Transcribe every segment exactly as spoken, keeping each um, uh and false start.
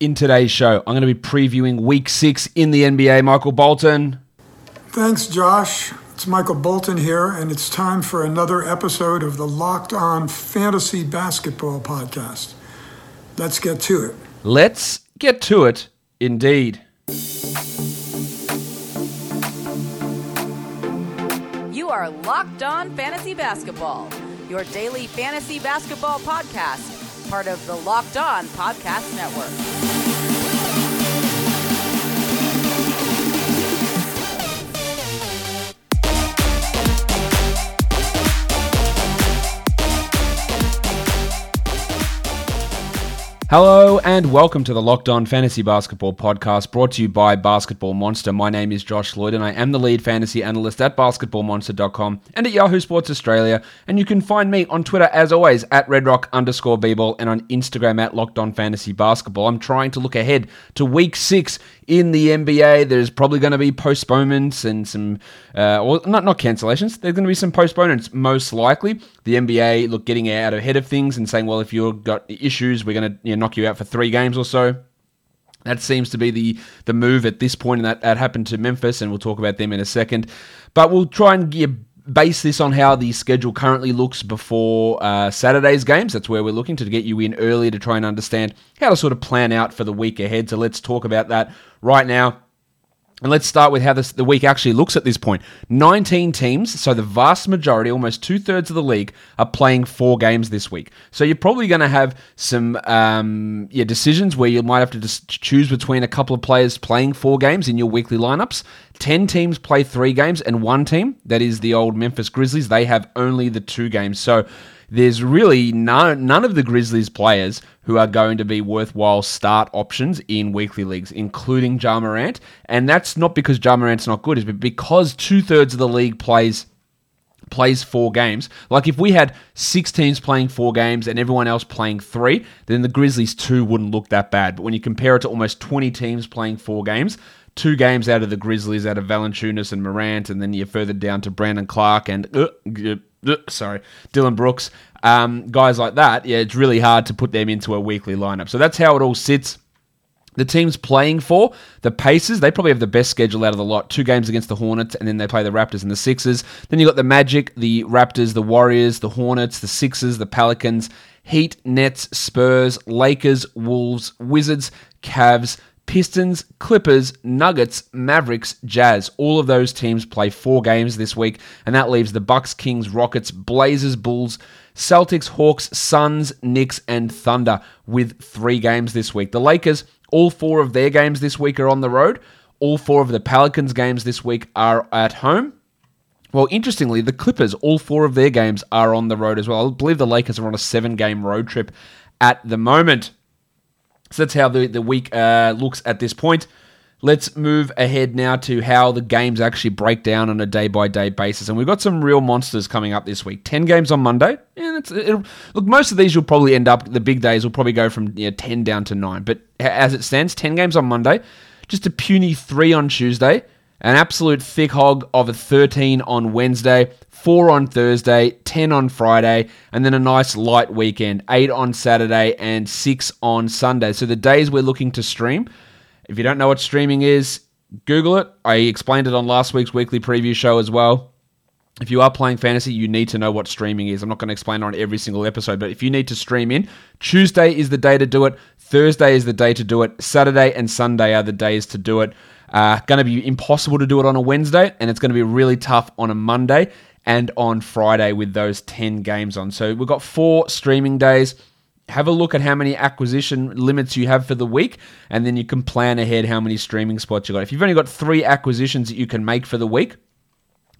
In today's show, I'm going to be previewing week six in the N B A. Michael Bolton. Thanks, Josh. It's Michael Bolton here, and it's time for another episode of the Locked On Fantasy Basketball Podcast. Let's get to it. Let's get to it, indeed. You are Locked On Fantasy Basketball, your daily fantasy basketball podcast, part of the Locked On Podcast Network. Hello and welcome to the Locked On Fantasy Basketball Podcast, brought to you by Basketball Monster. My name is Josh Lloyd and I am the lead fantasy analyst at basketball monster dot com and at Yahoo Sports Australia. And you can find me on Twitter, as always, at RedRock underscore bball and on Instagram at Locked On Fantasy Basketball. I'm trying to look ahead to week six in the N B A. There's probably going to be postponements and some, uh, well, not, not cancellations. There's going to be some postponements, most likely. The N B A, look, getting out ahead of things and saying, well, if you've got issues, we're going to, you know, knock you out for three games or so. That seems to be the the move at this point, and that, that happened to Memphis, and we'll talk about them in a second. But we'll try and give, base this on how the schedule currently looks before uh, Saturday's games. That's where we're looking to get you in early to try and understand how to sort of plan out for the week ahead. So let's talk about that right now. And let's start with how this, the week actually looks at this point. nineteen teams, so the vast majority, almost two-thirds of the league, are playing four games this week. So you're probably going to have some um, yeah, decisions where you might have to just choose between a couple of players playing four games in your weekly lineups. ten teams play three games, and one team, that is the old Memphis Grizzlies, they have only the two games. So there's really no, none of the Grizzlies players who are going to be worthwhile start options in weekly leagues, including Ja Morant. And that's not because Ja Morant's not good, it's because two-thirds of the league plays plays four games. Like if we had six teams playing four games and everyone else playing three, then the Grizzlies two wouldn't look that bad. But when you compare it to almost twenty teams playing four games, two games out of the Grizzlies, out of Valanciunas and Morant, and then you're further down to Brandon Clark and... Uh, uh, Sorry, Dylan Brooks, um, guys like that, yeah, it's really hard to put them into a weekly lineup. So that's how it all sits. The teams playing for, the Pacers, they probably have the best schedule out of the lot. Two games against the Hornets, and then they play the Raptors and the Sixers. Then you've got the Magic, the Raptors, the Warriors, the Hornets, the Sixers, the Pelicans, Heat, Nets, Spurs, Lakers, Wolves, Wizards, Cavs, Pistons, Clippers, Nuggets, Mavericks, Jazz. All of those teams play four games this week, and that leaves the Bucks, Kings, Rockets, Blazers, Bulls, Celtics, Hawks, Suns, Knicks, and Thunder with three games this week. The Lakers, all four of their games this week are on the road. All four of the Pelicans' games this week are at home. Well, interestingly, the Clippers, all four of their games are on the road as well. I believe the Lakers are on a seven-game road trip at the moment. So that's how the, the week uh, looks at this point. Let's move ahead now to how the games actually break down on a day-by-day basis. And we've got some real monsters coming up this week. ten games on Monday. And it's, it'll, look, most of these you'll probably end up, the big days will probably go from you know, ten down to nine. But as it stands, ten games on Monday, just a puny three on Tuesday, an absolute thick hog of a thirteen on Wednesday, four on Thursday, ten on Friday, and then a nice light weekend, eight on Saturday, and six on Sunday. So the days we're looking to stream, if you don't know what streaming is, Google it. I explained it on last week's weekly preview show as well. If you are playing fantasy, you need to know what streaming is. I'm not going to explain it on every single episode, but if you need to stream in, Tuesday is the day to do it, Thursday is the day to do it, Saturday and Sunday are the days to do it. Uh, going to be impossible to do it on a Wednesday, and it's going to be really tough on a Monday and on Friday with those ten games on. So we've got four streaming days. Have a look at how many acquisition limits you have for the week, and then you can plan ahead how many streaming spots you got. If you've only got three acquisitions that you can make for the week,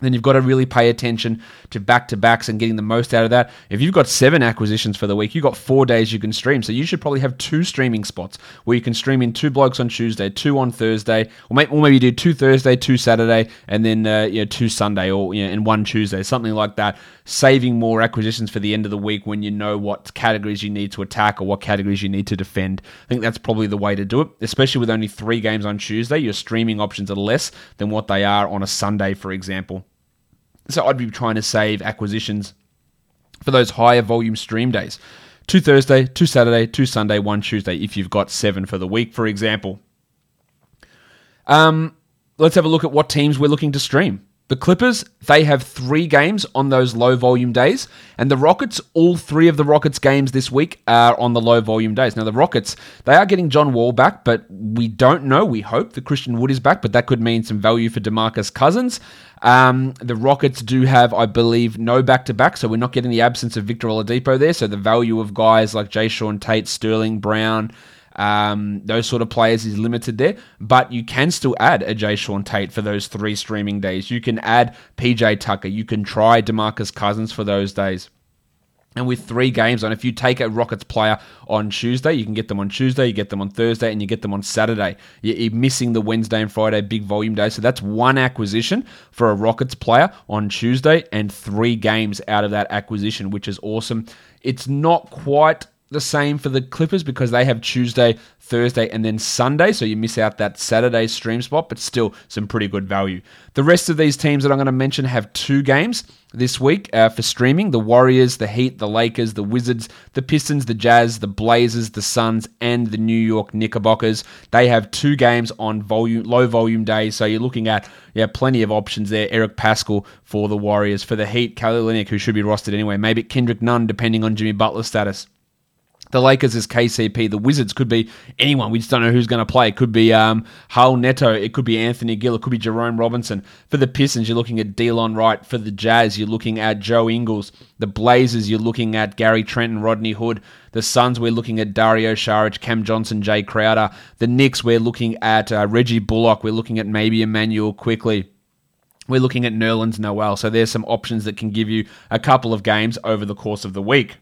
then you've got to really pay attention to back-to-backs and getting the most out of that. If you've got seven acquisitions for the week, you've got four days you can stream. So you should probably have two streaming spots where you can stream in two blokes on Tuesday, two on Thursday, or maybe, or maybe you do two Thursday, two Saturday, and then uh, you know, two Sunday or you know, and one Tuesday, something like that, saving more acquisitions for the end of the week when you know what categories you need to attack or what categories you need to defend. I think that's probably the way to do it, especially with only three games on Tuesday. Your streaming options are less than what they are on a Sunday, for example. So I'd be trying to save acquisitions for those higher volume stream days. two Thursday, two Saturday, two Sunday, one Tuesday if you've got seven for the week, for example. Um, let's have a look at what teams we're looking to stream. The Clippers, they have three games on those low-volume days. And the Rockets, all three of the Rockets games this week are on the low-volume days. Now, the Rockets, they are getting John Wall back, but we don't know. We hope that Christian Wood is back, but that could mean some value for DeMarcus Cousins. Um, the Rockets do have, I believe, no back-to-back, so we're not getting the absence of Victor Oladipo there. So the value of guys like Jay Sean Tate, Sterling Brown, Um, those sort of players is limited there, but you can still add a Jay Sean Tate for those three streaming days. You can add P J Tucker. You can try DeMarcus Cousins for those days. And with three games on, if you take a Rockets player on Tuesday, you can get them on Tuesday, you get them on Thursday, and you get them on Saturday. You're missing the Wednesday and Friday big volume day. So that's one acquisition for a Rockets player on Tuesday and three games out of that acquisition, which is awesome. It's not quite the same for the Clippers because they have Tuesday, Thursday, and then Sunday, so you miss out that Saturday stream spot, but still some pretty good value. The rest of these teams that I'm going to mention have two games this week uh, for streaming. The Warriors, the Heat, the Lakers, the Wizards, the Pistons, the Jazz, the Blazers, the Suns, and the New York Knickerbockers. They have two games on volume, low volume days, so you're looking at yeah plenty of options there. Eric Pascal for the Warriors. For the Heat, Kalilinic, who should be rostered anyway. Maybe Kendrick Nunn, depending on Jimmy Butler's status. The Lakers is K C P. The Wizards could be anyone. We just don't know who's going to play. It could be um, Hal Neto. It could be Anthony Gill. It could be Jerome Robinson. For the Pistons, you're looking at DeLon Wright. For the Jazz, you're looking at Joe Ingles. The Blazers, you're looking at Gary Trent and Rodney Hood. The Suns, we're looking at Dario Saric, Cam Johnson, Jay Crowder. The Knicks, we're looking at uh, Reggie Bullock. We're looking at maybe Emmanuel Quickley. We're looking at Nerlens Noel. So there's some options that can give you a couple of games over the course of the week.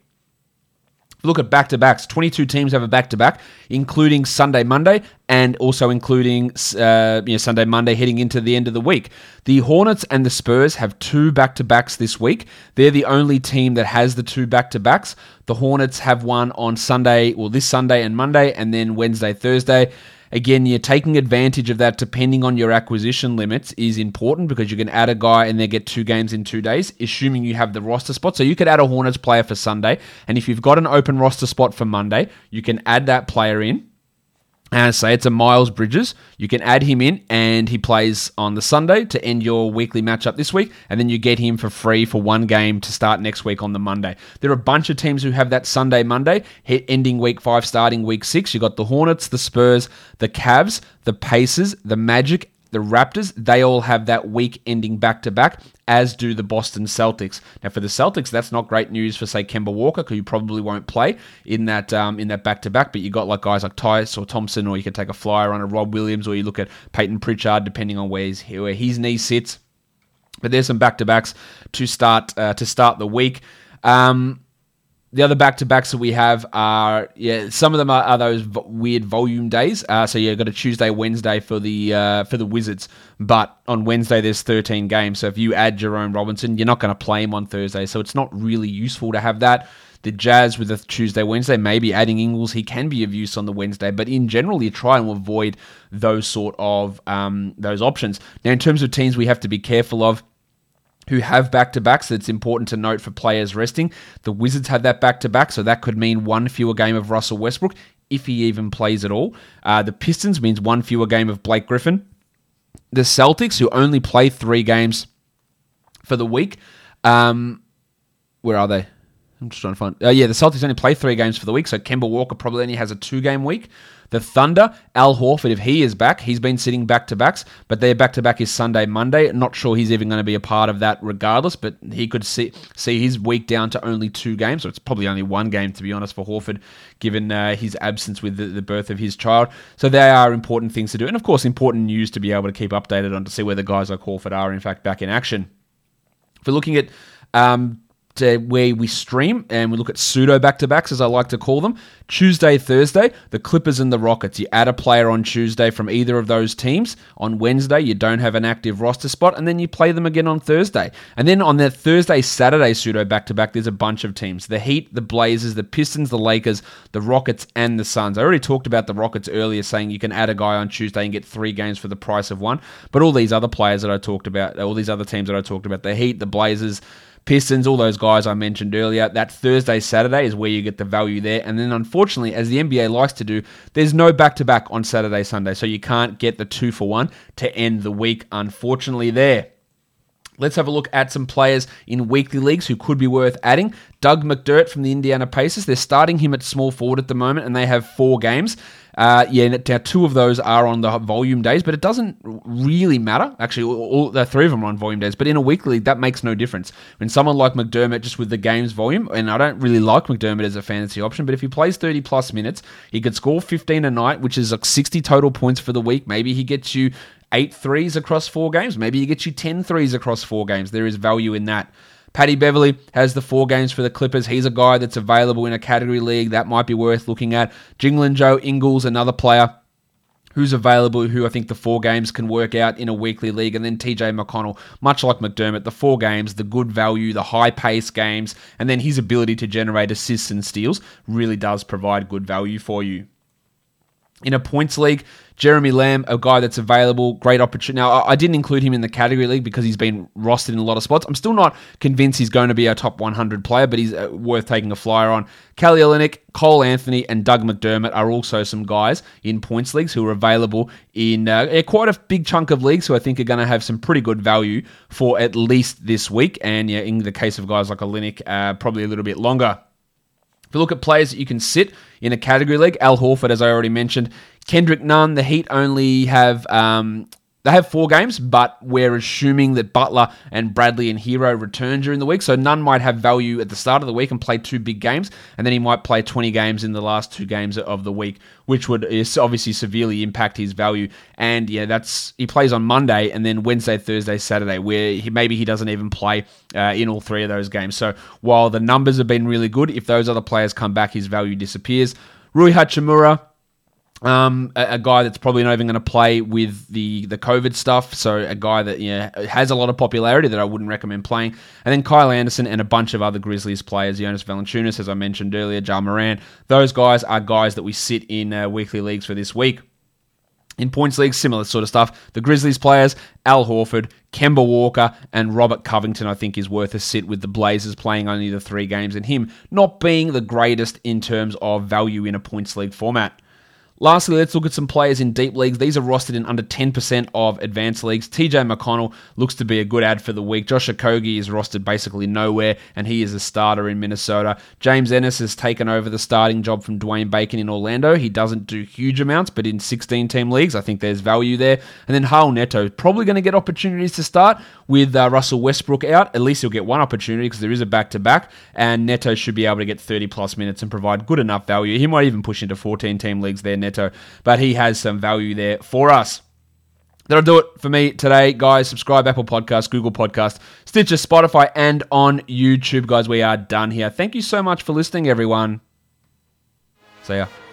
Look at back-to-backs. twenty-two teams have a back-to-back, including Sunday, Monday, and also including uh, you know, Sunday, Monday, heading into the end of the week. The Hornets and the Spurs have two back-to-backs this week. They're the only team that has the two back-to-backs. The Hornets have one on Sunday, well, this Sunday and Monday, and then Wednesday, Thursday. Again, you're taking advantage of that depending on your acquisition limits is important because you can add a guy and then get two games in two days, assuming you have the roster spot. So you could add a Hornets player for Sunday. And if you've got an open roster spot for Monday, you can add that player in. And say it's a Miles Bridges. You can add him in and he plays on the Sunday to end your weekly matchup this week. And then you get him for free for one game to start next week on the Monday. There are a bunch of teams who have that Sunday, Monday, ending week five, starting week six. You got the Hornets, the Spurs, the Cavs, the Pacers, the Magic, the Raptors. They all have that week ending back-to-back, as do the Boston Celtics. Now, for the Celtics, that's not great news for, say, Kemba Walker, who you probably won't play in that um, in that back-to-back, but you got like guys like Tyus or Thompson, or you can take a flyer on a Rob Williams, or you look at Peyton Pritchard, depending on where, he's, where his knee sits. But there's some back-to-backs to start uh, to start the week. Um The other back-to-backs that we have are, yeah, some of them are, are those v- weird volume days. Uh, so you've got a Tuesday, Wednesday for the uh, for the Wizards. But on Wednesday, there's thirteen games. So if you add Jerome Robinson, you're not going to play him on Thursday. So it's not really useful to have that. The Jazz with a Tuesday, Wednesday, maybe adding Ingles, he can be of use on the Wednesday. But in general, you try and avoid those sort of um, those options. Now, in terms of teams we have to be careful of, who have back-to-backs, that's important to note for players resting. The Wizards have that back-to-back, so that could mean one fewer game of Russell Westbrook, if he even plays at all. Uh, the Pistons means one fewer game of Blake Griffin. The Celtics, who only play three games for the week. Um, where are they? I'm just trying to find... Uh, yeah, the Celtics only play three games for the week, so Kemba Walker probably only has a two-game week. The Thunder, Al Horford, if he is back, he's been sitting back-to-backs, but their back-to-back is Sunday, Monday. Not sure he's even going to be a part of that regardless, but he could see see his week down to only two games, so it's probably only one game, to be honest, for Horford, given uh, his absence with the, the birth of his child. So they are important things to do, and of course, important news to be able to keep updated on to see whether guys like Horford are, in fact, back in action. If we're looking at... Um, where we stream and we look at pseudo back-to-backs, as I like to call them. Tuesday, Thursday, the Clippers and the Rockets. You add a player on Tuesday from either of those teams. On Wednesday, you don't have an active roster spot, and then you play them again on Thursday. And then on that Thursday, Saturday pseudo back-to-back, there's a bunch of teams. The Heat, the Blazers, the Pistons, the Lakers, the Rockets, and the Suns. I already talked about the Rockets earlier, saying you can add a guy on Tuesday and get three games for the price of one. But all these other players that I talked about, all these other teams that I talked about, the Heat, the Blazers, Pistons, all those guys I mentioned earlier. That Thursday, Saturday is where you get the value there. And then unfortunately, as the N B A likes to do, there's no back-to-back on Saturday, Sunday. So you can't get the two for one to end the week, unfortunately, there. Let's have a look at some players in weekly leagues who could be worth adding. Doug McDermott from the Indiana Pacers. They're starting him at small forward at the moment, and they have four games. Uh, yeah, now two of those are on the volume days, but it doesn't really matter. Actually, all the three of them are on volume days, but in a weekly league, that makes no difference. When someone like McDermott, just with the game's volume, and I don't really like McDermott as a fantasy option, but if he plays thirty-plus minutes, he could score fifteen a night, which is like sixty total points for the week. Maybe he gets you eight threes across four games. Maybe he gets you ten threes across four games. There is value in that. Patty Beverly has the four games for the Clippers. He's a guy that's available in a category league. That might be worth looking at. Jingling Joe Ingles, another player who's available, who I think the four games can work out in a weekly league. And then T J McConnell, much like McDermott, the four games, the good value, the high-pace games, and then his ability to generate assists and steals really does provide good value for you. In a points league, Jeremy Lamb, a guy that's available, great opportunity. Now, I didn't include him in the category league because he's been rostered in a lot of spots. I'm still not convinced he's going to be a top one hundred player, but he's worth taking a flyer on. Kalilinic, Cole Anthony, and Doug McDermott are also some guys in points leagues who are available in uh, quite a big chunk of leagues who I think are going to have some pretty good value for at least this week. And yeah, in the case of guys like Kalilinic, uh, probably a little bit longer. If you look at players that you can sit in a category league, Al Horford, as I already mentioned, Kendrick Nunn, the Heat only have um, they have four games, but we're assuming that Butler and Bradley and Hero return during the week, so Nunn might have value at the start of the week and play two big games, and then he might play twenty games in the last two games of the week, which would obviously severely impact his value. And yeah, that's he plays on Monday and then Wednesday, Thursday, Saturday, where he, maybe he doesn't even play uh, in all three of those games. So while the numbers have been really good, if those other players come back, his value disappears. Rui Hachimura, Um, a, a guy that's probably not even going to play with the, the COVID stuff, so a guy that yeah has a lot of popularity that I wouldn't recommend playing. And then Kyle Anderson and a bunch of other Grizzlies players, Jonas Valanciunas, as I mentioned earlier, Ja Morant. Those guys are guys that we sit in uh, weekly leagues for this week. In points leagues, similar sort of stuff. The Grizzlies players, Al Horford, Kemba Walker, and Robert Covington, I think, is worth a sit with the Blazers playing only the three games and him not being the greatest in terms of value in a points league format. Lastly, let's look at some players in deep leagues. These are rostered in under ten percent of advanced leagues. T J McConnell looks to be a good ad for the week. Josh Okogie is rostered basically nowhere, and he is a starter in Minnesota. James Ennis has taken over the starting job from Dwayne Bacon in Orlando. He doesn't do huge amounts, but in sixteen-team leagues, I think there's value there. And then Hal Neto, probably going to get opportunities to start with uh, Russell Westbrook out. At least he'll get one opportunity because there is a back-to-back, and Neto should be able to get thirty-plus minutes and provide good enough value. He might even push into fourteen-team leagues there, Neto, but he has some value there for us. That'll do it for me today, guys. Subscribe, Apple Podcasts, Google Podcasts, Stitcher, Spotify, and on YouTube. Guys, we are done here. Thank you so much for listening, everyone. See ya.